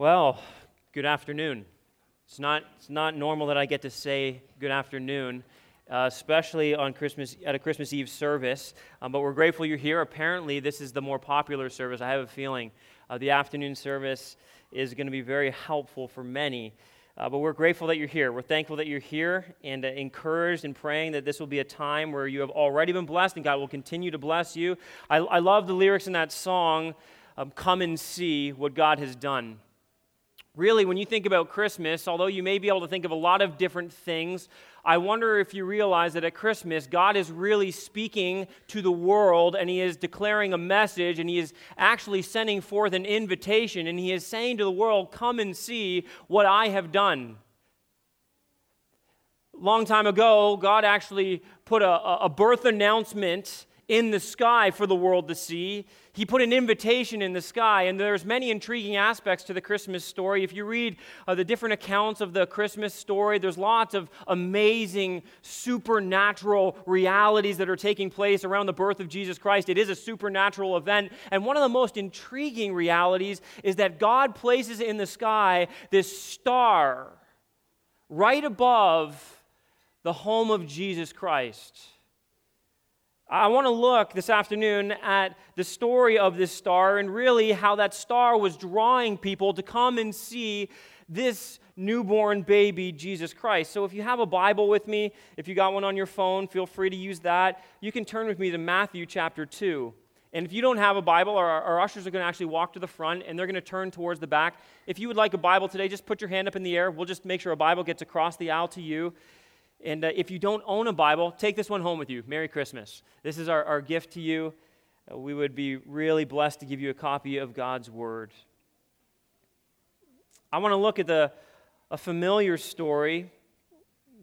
Well, good afternoon. It's not normal that I get to say good afternoon, especially on Christmas at a Christmas Eve service. But we're grateful you're here. Apparently, this is the more popular service. I have a feeling the afternoon service is going to be very helpful for many. But we're grateful that you're here. We're thankful that you're here, and encouraged and praying that this will be a time where you have already been blessed, and God will continue to bless you. I love the lyrics in that song, "Come and see what God has done." Really, when you think about Christmas, although you may be able to think of a lot of different things, I wonder if you realize that at Christmas, God is really speaking to the world, and He is declaring a message, and He is actually sending forth an invitation, and He is saying to the world, "Come and see what I have done." Long time ago, God actually put a birth announcement in the sky for the world to see. He put an invitation in the sky, and there's many intriguing aspects to the Christmas story. If you read the different accounts of the Christmas story, there's lots of amazing supernatural realities that are taking place around the birth of Jesus Christ. It is a supernatural event, and one of the most intriguing realities is that God places in the sky this star right above the home of Jesus Christ. I want to look this afternoon at the story of this star and really how that star was drawing people to come and see this newborn baby, Jesus Christ. So if you have a Bible with me, if you got one on your phone, feel free to use that. You can turn with me to Matthew chapter 2. And if you don't have a Bible, our ushers are going to actually walk to the front, and they're going to turn towards the back. If you would like a Bible today, just put your hand up in the air. We'll just make sure a Bible gets across the aisle to you. And if you don't own a Bible, take this one home with you. Merry Christmas. This is our gift to you. We would be really blessed to give you a copy of God's Word. I want to look at a familiar story,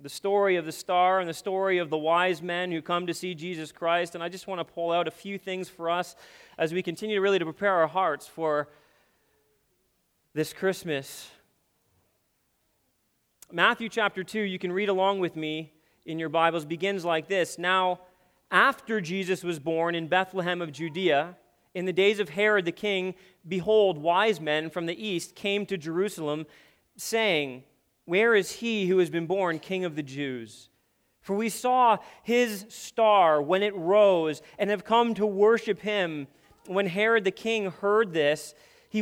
the story of the star and the story of the wise men who come to see Jesus Christ. And I just want to pull out a few things for us as we continue really to prepare our hearts for this Christmas. Matthew chapter 2, you can read along with me in your Bibles, begins like this. "Now, after Jesus was born in Bethlehem of Judea, in the days of Herod the king, behold, wise men from the east came to Jerusalem, saying, 'Where is he who has been born King of the Jews? For we saw his star when it rose and have come to worship him.' When Herod the king heard this, he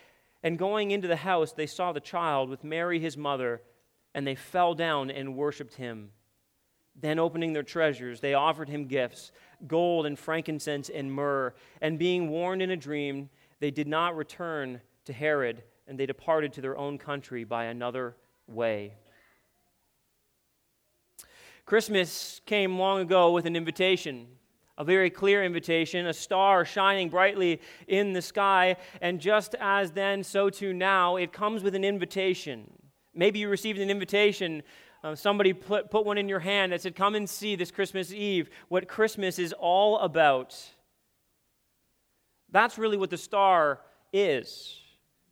And going into the house, they saw the child with Mary his mother, and they fell down and worshipped him. Then opening their treasures, they offered him gifts, gold and frankincense and myrrh. And being warned in a dream, they did not return to Herod, and they departed to their own country by another way." Christmas came long ago with an invitation. A very clear invitation, a star shining brightly in the sky, and just as then, so too now, it comes with an invitation. Maybe you received an invitation, somebody put one in your hand that said, "Come and see this Christmas Eve what Christmas is all about." That's really what the star is.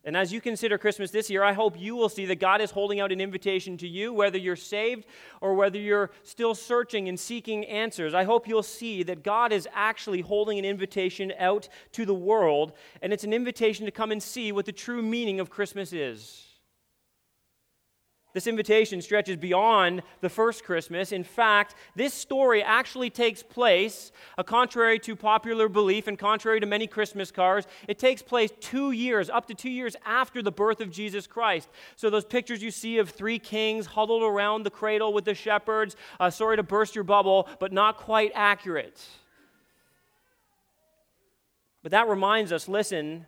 And as you consider Christmas this year, I hope you will see that God is holding out an invitation to you, whether you're saved or whether you're still searching and seeking answers. I hope you'll see that God is actually holding an invitation out to the world, and it's an invitation to come and see what the true meaning of Christmas is. This invitation stretches beyond the first Christmas. In fact, this story actually takes place, contrary to popular belief and contrary to many Christmas cards, it takes place 2 years, up to 2 years after the birth of Jesus Christ. So those pictures you see of three kings huddled around the cradle with the shepherds, sorry to burst your bubble, but not quite accurate. But that reminds us, listen,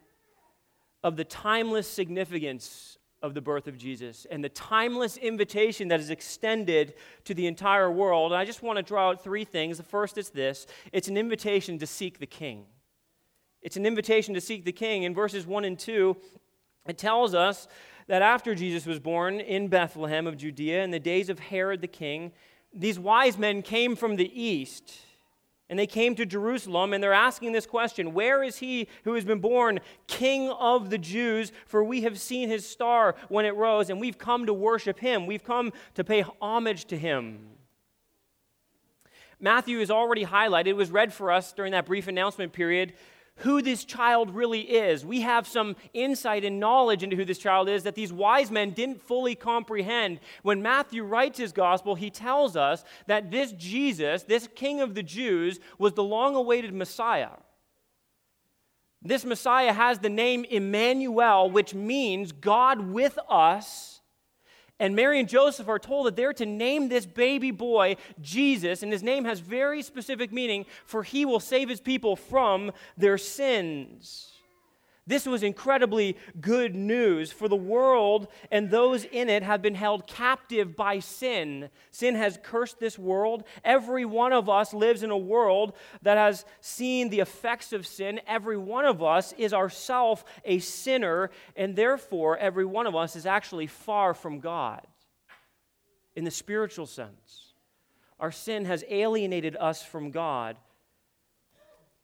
of the timeless significance of the birth of Jesus and the timeless invitation that is extended to the entire world. And I just want to draw out three things. The first is this: it's an invitation to seek the King. It's an invitation to seek the King. In verses 1 and 2, it tells us that after Jesus was born in Bethlehem of Judea in the days of Herod the king, these wise men came from the east, and they came to Jerusalem, and they're asking this question: where is he who has been born King of the Jews? For we have seen his star when it rose, and we've come to worship him. We've come to pay homage to him. Matthew is already highlighted. It was read for us during that brief announcement period who this child really is. We have some insight and knowledge into who this child is that these wise men didn't fully comprehend. When Matthew writes his gospel, he tells us that this Jesus, this King of the Jews, was the long-awaited Messiah. This Messiah has the name Emmanuel, which means God with us. And Mary and Joseph are told that they're to name this baby boy Jesus, and his name has very specific meaning, for he will save his people from their sins. This was incredibly good news, for the world and those in it have been held captive by sin. Sin has cursed this world. Every one of us lives in a world that has seen the effects of sin. Every one of us is ourselves a sinner, and therefore every one of us is actually far from God in the spiritual sense. Our sin has alienated us from God.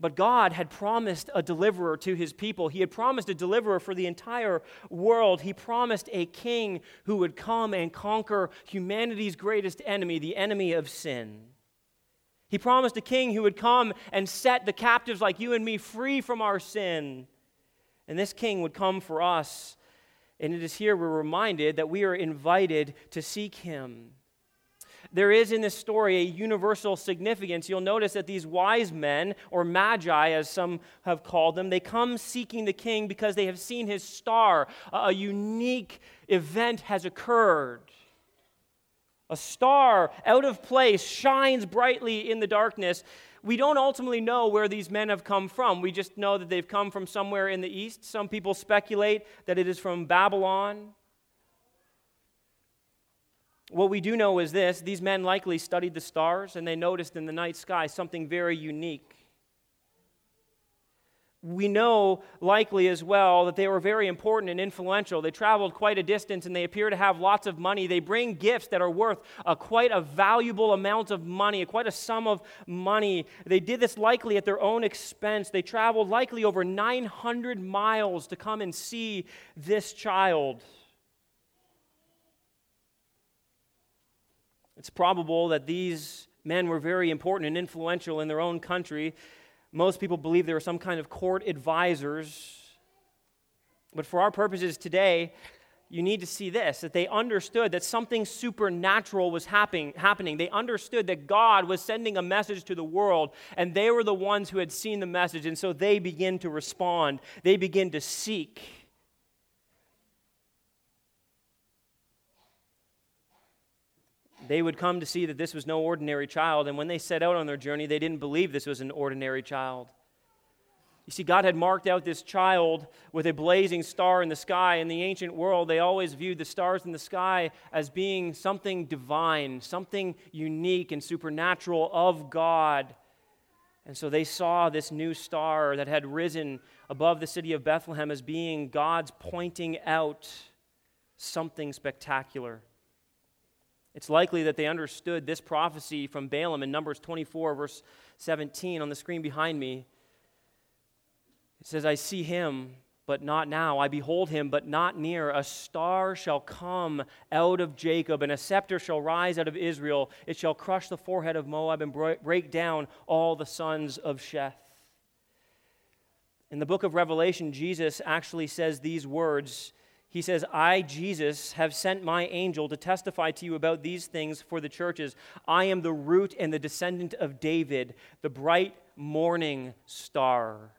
But God had promised a deliverer to his people. He had promised a deliverer for the entire world. He promised a king who would come and conquer humanity's greatest enemy, the enemy of sin. He promised a king who would come and set the captives like you and me free from our sin. And this king would come for us. And it is here we're reminded that we are invited to seek him. There is in this story a universal significance. You'll notice that these wise men, or magi as some have called them, they come seeking the king because they have seen his star. A unique event has occurred. A star out of place shines brightly in the darkness. We don't ultimately know where these men have come from. We just know that they've come from somewhere in the east. Some people speculate that it is from Babylon. What we do know is this: these men likely studied the stars, and they noticed in the night sky something very unique. We know likely as well that they were very important and influential. They traveled quite a distance, and they appear to have lots of money. They bring gifts that are worth quite a valuable amount of money, quite a sum of money. They did this likely at their own expense. They traveled likely over 900 miles to come and see this child. It's probable that these men were very important and influential in their own country. Most people believe they were some kind of court advisors. But for our purposes today, you need to see this, that they understood that something supernatural was happening. They understood that God was sending a message to the world, and they were the ones who had seen the message, and so they begin to respond. They begin to seek. They would come to see that this was no ordinary child, and when they set out on their journey, they didn't believe this was an ordinary child. You see, God had marked out this child with a blazing star in the sky. In the ancient world, they always viewed the stars in the sky as being something divine, something unique and supernatural of God. And so they saw this new star that had risen above the city of Bethlehem as being God's pointing out something spectacular. It's likely that they understood this prophecy from Balaam in Numbers 24, verse 17, on the screen behind me. It says, "I see him, but not now. I behold him, but not near. A star shall come out of Jacob, and a scepter shall rise out of Israel. It shall crush the forehead of Moab and break down all the sons of Sheth." In the book of Revelation, Jesus actually says these words. He says, I, Jesus, have sent my angel to testify to you about these things for the churches. I am the root and the descendant of David, the bright morning star.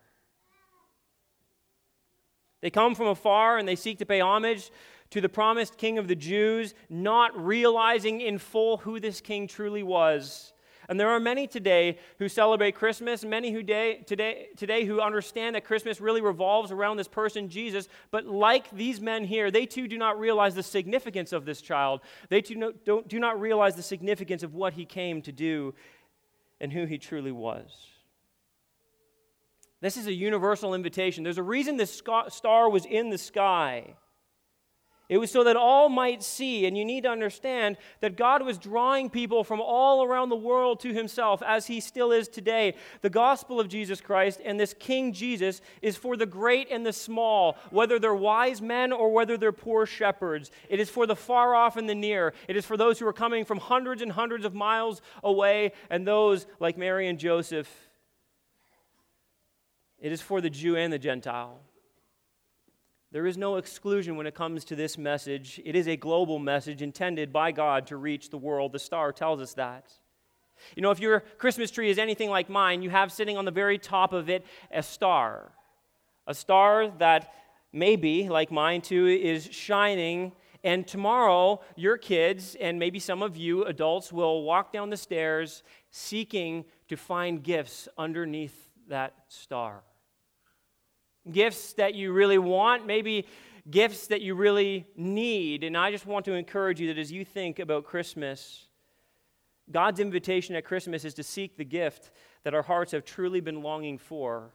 They come from afar and they seek to pay homage to the promised king of the Jews, not realizing in full who this king truly was. And there are many today who celebrate Christmas, many who today who understand that Christmas really revolves around this person, Jesus, but like these men here, they too do not realize the significance of this child. They too do not realize the significance of what he came to do and who he truly was. This is a universal invitation. There's a reason this star was in the sky. It was so that all might see, and you need to understand that God was drawing people from all around the world to himself, as he still is today. The gospel of Jesus Christ and this King Jesus is for the great and the small, whether they're wise men or whether they're poor shepherds. It is for the far off and the near. It is for those who are coming from hundreds and hundreds of miles away, and those like Mary and Joseph. It is for the Jew and the Gentile. There is no exclusion when it comes to this message. It is a global message intended by God to reach the world. The star tells us that. You know, if your Christmas tree is anything like mine, you have sitting on the very top of it a star that maybe, like mine too, is shining. And tomorrow, your kids and maybe some of you adults will walk down the stairs seeking to find gifts underneath that star. Gifts that you really want, maybe gifts that you really need. And I just want to encourage you that as you think about Christmas, God's invitation at Christmas is to seek the gift that our hearts have truly been longing for.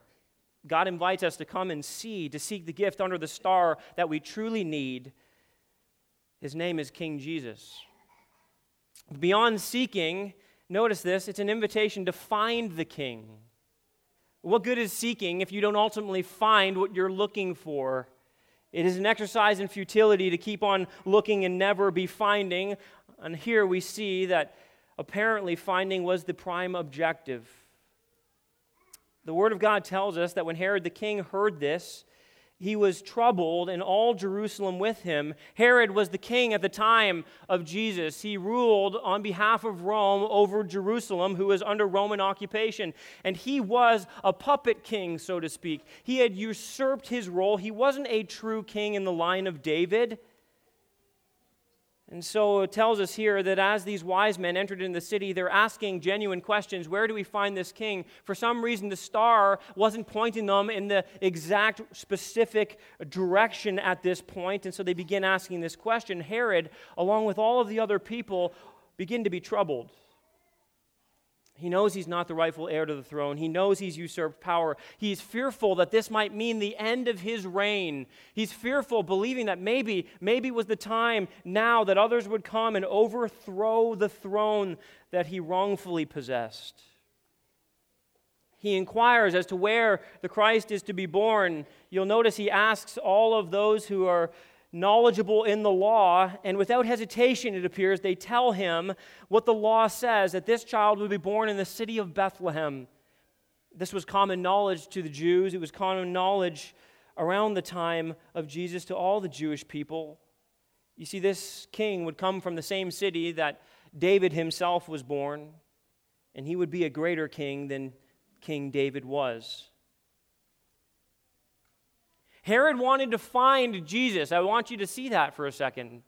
God invites us to come and see, to seek the gift under the star that we truly need. His name is King Jesus. Beyond seeking, notice this, it's an invitation to find the King. What good is seeking if you don't ultimately find what you're looking for? It is an exercise in futility to keep on looking and never be finding. And here we see that apparently finding was the prime objective. The Word of God tells us that when Herod the king heard this, he was troubled, and all Jerusalem with him. Herod was the king at the time of Jesus. He ruled on behalf of Rome over Jerusalem, who was under Roman occupation. And he was a puppet king, so to speak. He had usurped his role. He wasn't a true king in the line of David. And so it tells us here that as these wise men entered in the city, they're asking genuine questions. Where do we find this king? For some reason, the star wasn't pointing them in the exact specific direction at this point. And so they begin asking this question. Herod, along with all of the other people, begin to be troubled. He knows he's not the rightful heir to the throne. He knows he's usurped power. He's fearful that this might mean the end of his reign. He's fearful, believing that maybe was the time now that others would come and overthrow the throne that he wrongfully possessed. He inquires as to where the Christ is to be born. You'll notice he asks all of those who are knowledgeable in the law, and without hesitation, it appears, they tell him what the law says, that this child would be born in the city of Bethlehem. This was common knowledge to the Jews. It was common knowledge around the time of Jesus to all the Jewish people. You see, this king would come from the same city that David himself was born, and he would be a greater king than King David was. Herod wanted to find Jesus. I want you to see that for a second.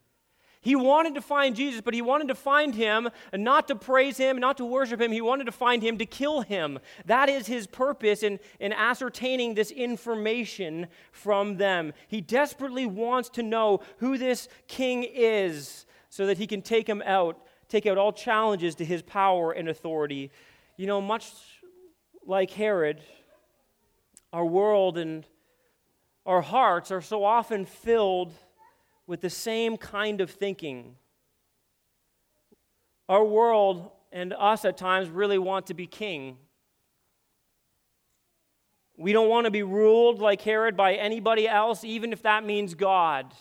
He wanted to find Jesus, but he wanted to find him, and not to praise him, not to worship him. He wanted to find him to kill him. That is his purpose in ascertaining this information from them. He desperately wants to know who this king is so that he can take out all challenges to his power and authority. You know, much like Herod, our world and our hearts are so often filled with the same kind of thinking. Our world and us at times really want to be king. We don't want to be ruled like Herod by anybody else, even if that means God.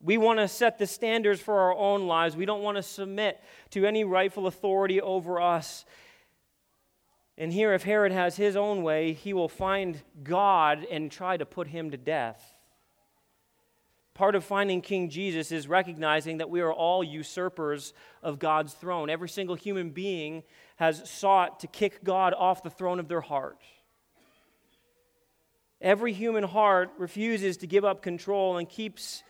We want to set the standards for our own lives. We don't want to submit to any rightful authority over us. And here, if Herod has his own way, he will find God and try to put him to death. Part of finding King Jesus is recognizing that we are all usurpers of God's throne. Every single human being has sought to kick God off the throne of their heart. Every human heart refuses to give up control and keeps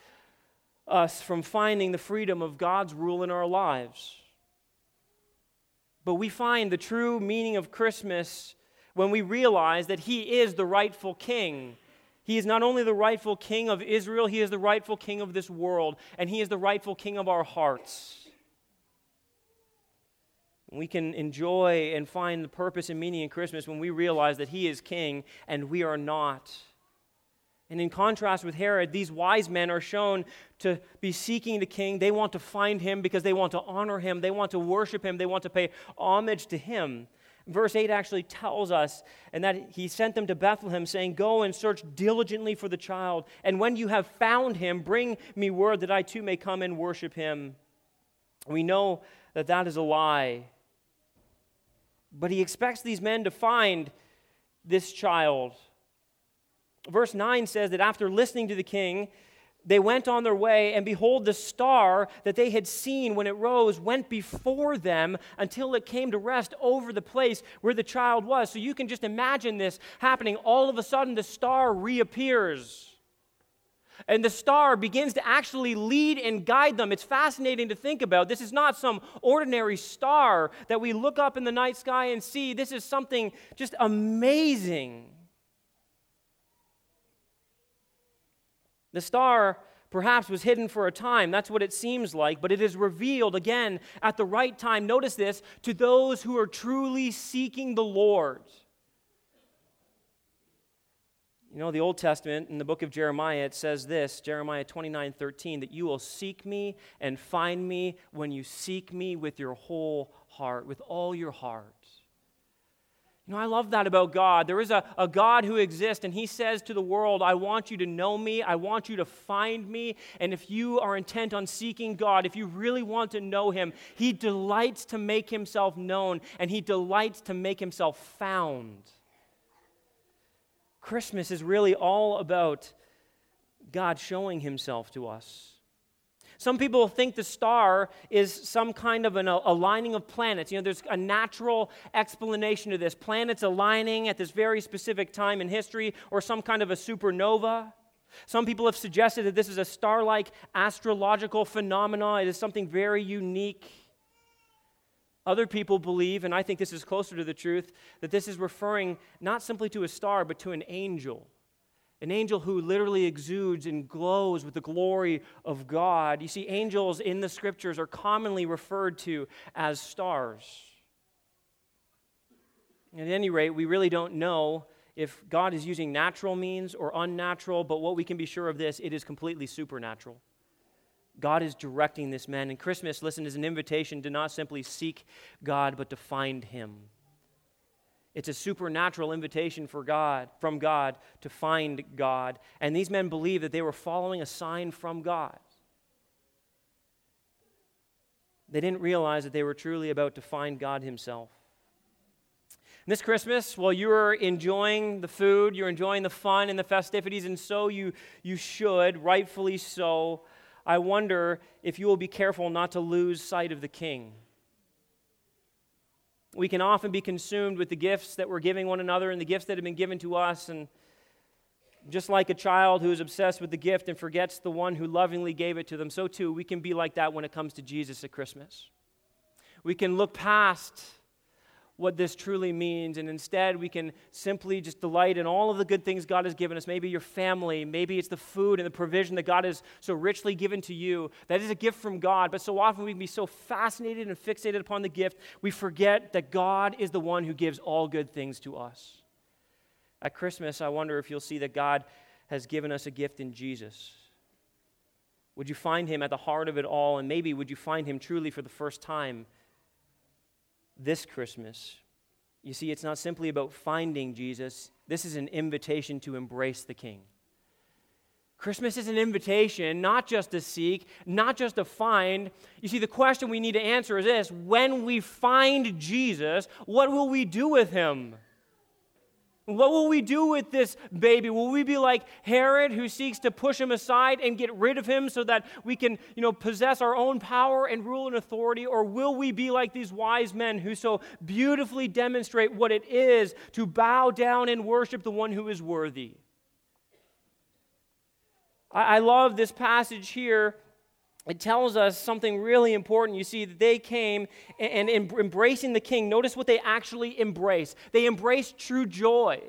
us from finding the freedom of God's rule in our lives. But we find the true meaning of Christmas when we realize that He is the rightful King. He is not only the rightful King of Israel, He is the rightful King of this world, and He is the rightful King of our hearts. We can enjoy and find the purpose and meaning in Christmas when we realize that He is King and we are not. And in contrast with Herod, these wise men are shown to be seeking the King. They want to find Him because they want to honor Him. They want to worship Him. They want to pay homage to Him. Verse 8 actually tells us, and that he sent them to Bethlehem, saying, "Go and search diligently for the child, and when you have found him, bring me word that I too may come and worship him." We know that that is a lie. But he expects these men to find this child. Verse 9 says that after listening to the king, they went on their way, and behold, the star that they had seen when it rose went before them until it came to rest over the place where the child was. So you can just imagine this happening. All of a sudden, the star reappears. And the star begins to actually lead and guide them. It's fascinating to think about. This is not some ordinary star that we look up in the night sky and see. This is something just amazing. The star perhaps was hidden for a time. That's what it seems like. But it is revealed again at the right time. Notice this, to those who are truly seeking the Lord. You know, the Old Testament, in the book of Jeremiah, it says this, Jeremiah 29:13, that you will seek me and find me when you seek me with your whole heart, with all your heart. You know, I love that about God. There is a God who exists, and He says to the world, I want you to know me, I want you to find me, and if you are intent on seeking God, if you really want to know Him, He delights to make Himself known, and He delights to make Himself found. Christmas is really all about God showing Himself to us. Some people think the star is some kind of an aligning of planets. You know, there's a natural explanation to this. Planets aligning at this very specific time in history, or some kind of a supernova. Some people have suggested that this is a star-like astrological phenomenon. It is something very unique. Other people believe, and I think this is closer to the truth, that this is referring not simply to a star, but to an angel. An angel who literally exudes and glows with the glory of God. You see, angels in the Scriptures are commonly referred to as stars. At any rate, we really don't know if God is using natural means or unnatural, but what we can be sure of this, it is completely supernatural. God is directing this man. And Christmas, listen, is an invitation to not simply seek God, but to find Him. It's a supernatural invitation for God, from God, to find God. And these men believe that they were following a sign from God. They didn't realize that they were truly about to find God Himself. And this Christmas, while you're enjoying the food, you're enjoying the fun and the festivities, and so you should, rightfully so, I wonder if you will be careful not to lose sight of the King. We can often be consumed with the gifts that we're giving one another and the gifts that have been given to us. And just like a child who is obsessed with the gift and forgets the one who lovingly gave it to them, so too we can be like that when it comes to Jesus at Christmas. We can look past what this truly means, and instead we can simply just delight in all of the good things God has given us. Maybe your family, maybe it's the food and the provision that God has so richly given to you. That is a gift from God, but so often we can be so fascinated and fixated upon the gift, we forget that God is the one who gives all good things to us. At Christmas, I wonder if you'll see that God has given us a gift in Jesus. Would you find Him at the heart of it all, and maybe would you find Him truly for the first time this Christmas? You see, it's not simply about finding Jesus. This is an invitation to embrace the King. Christmas is an invitation not just to seek, not just to find. You see, the question we need to answer is this: when we find Jesus, what will we do with Him? What will we do with this baby? Will we be like Herod, who seeks to push him aside and get rid of him so that we can, possess our own power and rule and authority? Or will we be like these wise men who so beautifully demonstrate what it is to bow down and worship the one who is worthy? I love this passage here. It tells us something really important. You see, they came and embracing the king. Notice what they actually embrace. They embraced true joy.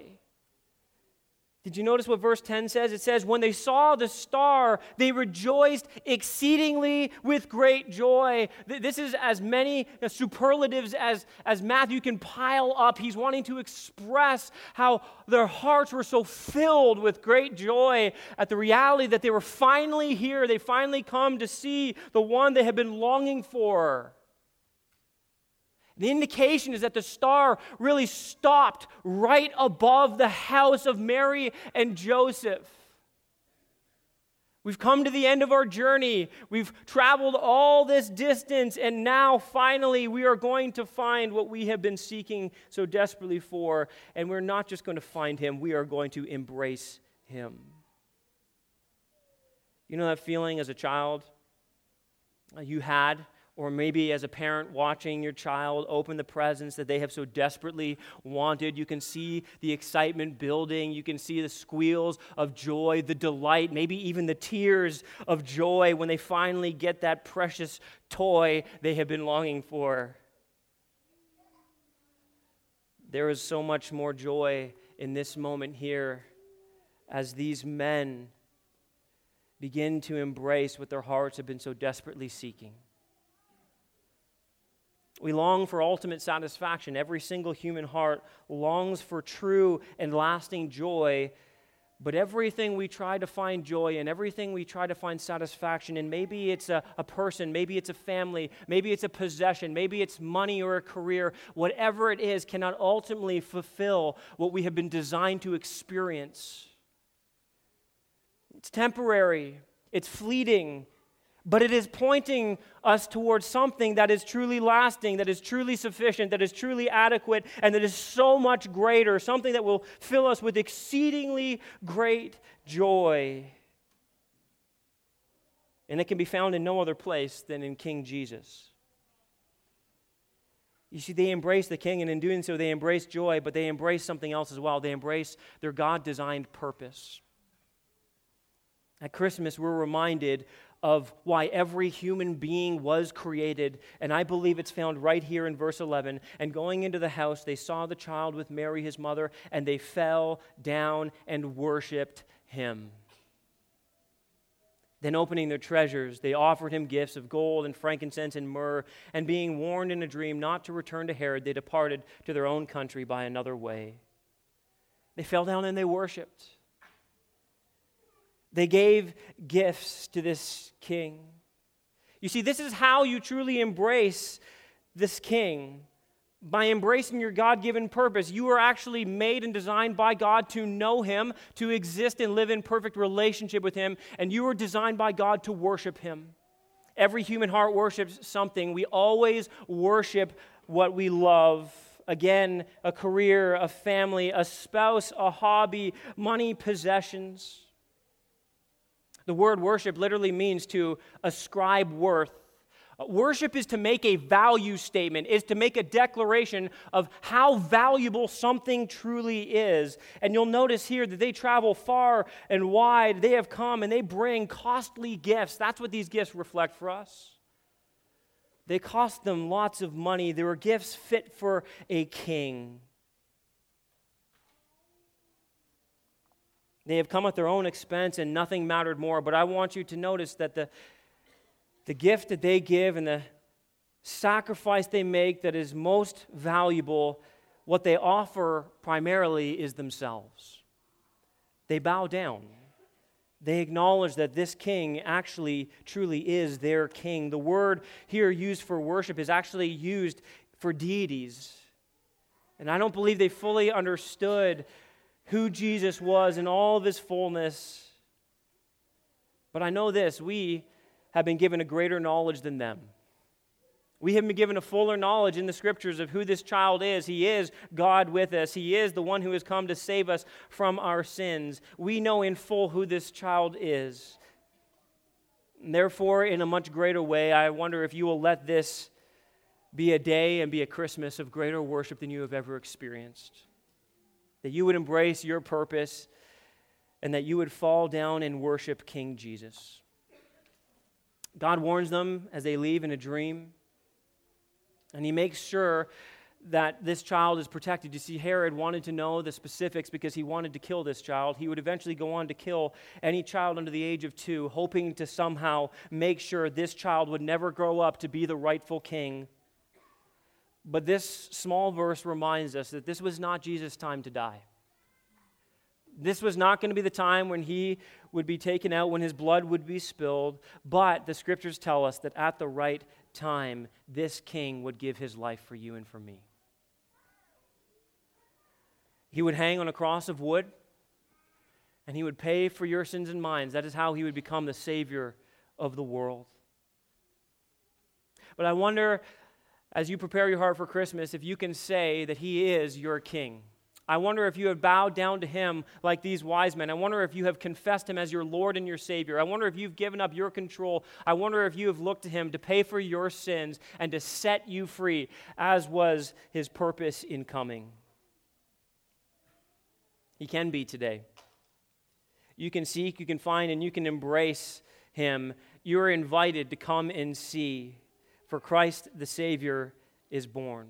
Did you notice what verse 10 says? It says, when they saw the star, they rejoiced exceedingly with great joy. This is as many superlatives as Matthew can pile up. He's wanting to express how their hearts were so filled with great joy at the reality that they were finally here. They finally come to see the one they had been longing for. The indication is that the star really stopped right above the house of Mary and Joseph. We've come to the end of our journey. We've traveled all this distance, and now finally we are going to find what we have been seeking so desperately for, and we're not just going to find him, we are going to embrace him. You know that feeling as a child you had? Or maybe as a parent watching your child open the presents that they have so desperately wanted, you can see the excitement building, you can see the squeals of joy, the delight, maybe even the tears of joy when they finally get that precious toy they have been longing for. There is so much more joy in this moment here as these men begin to embrace what their hearts have been so desperately seeking. We long for ultimate satisfaction. Every single human heart longs for true and lasting joy, but everything we try to find joy in, everything we try to find satisfaction in, maybe it's a person, maybe it's a family, maybe it's a possession, maybe it's money or a career, whatever it is cannot ultimately fulfill what we have been designed to experience. It's temporary, it's fleeting, but it is pointing us towards something that is truly lasting, that is truly sufficient, that is truly adequate, and that is so much greater, something that will fill us with exceedingly great joy. And it can be found in no other place than in King Jesus. You see, they embrace the king, and in doing so, they embrace joy, but they embrace something else as well. They embrace their God-designed purpose. At Christmas, we're reminded of why every human being was created, and I believe it's found right here in verse 11. And going into the house, they saw the child with Mary, his mother, and they fell down and worshipped him. Then opening their treasures, they offered him gifts of gold and frankincense and myrrh, and being warned in a dream not to return to Herod, they departed to their own country by another way. They fell down and they worshipped. They gave gifts to this king. You see, this is how you truly embrace this king. By embracing your God-given purpose, you are actually made and designed by God to know him, to exist and live in perfect relationship with him, and you are designed by God to worship him. Every human heart worships something. We always worship what we love. Again, a career, a family, a spouse, a hobby, money, possessions. The word worship literally means to ascribe worth. Worship is to make a value statement, is to make a declaration of how valuable something truly is. And you'll notice here that they travel far and wide. They have come and they bring costly gifts. That's what these gifts reflect for us. They cost them lots of money. They were gifts fit for a king. They have come at their own expense and nothing mattered more. But I want you to notice that the gift that they give and the sacrifice they make that is most valuable, what they offer primarily is themselves. They bow down. They acknowledge that this king actually truly is their king. The word here used for worship is actually used for deities. And I don't believe they fully understood who Jesus was in all of his fullness. But I know this, we have been given a greater knowledge than them. We have been given a fuller knowledge in the Scriptures of who this child is. He is God with us. He is the one who has come to save us from our sins. We know in full who this child is. Therefore, in a much greater way, I wonder if you will let this be a day and be a Christmas of greater worship than you have ever experienced. That you would embrace your purpose and that you would fall down and worship King Jesus. God warns them as they leave in a dream. And he makes sure that this child is protected. You see, Herod wanted to know the specifics because he wanted to kill this child. He would eventually go on to kill any child under the age of 2, hoping to somehow make sure this child would never grow up to be the rightful king. But this small verse reminds us that this was not Jesus' time to die. This was not going to be the time when he would be taken out, when his blood would be spilled. But the Scriptures tell us that at the right time, this king would give his life for you and for me. He would hang on a cross of wood, and he would pay for your sins and mine. That is how he would become the Savior of the world. But I wonder, as you prepare your heart for Christmas, if you can say that he is your king. I wonder if you have bowed down to him like these wise men. I wonder if you have confessed him as your Lord and your Savior. I wonder if you've given up your control. I wonder if you have looked to him to pay for your sins and to set you free, as was his purpose in coming. He can be today. You can seek, you can find, and you can embrace him. You are invited to come and see, for Christ the Savior is born.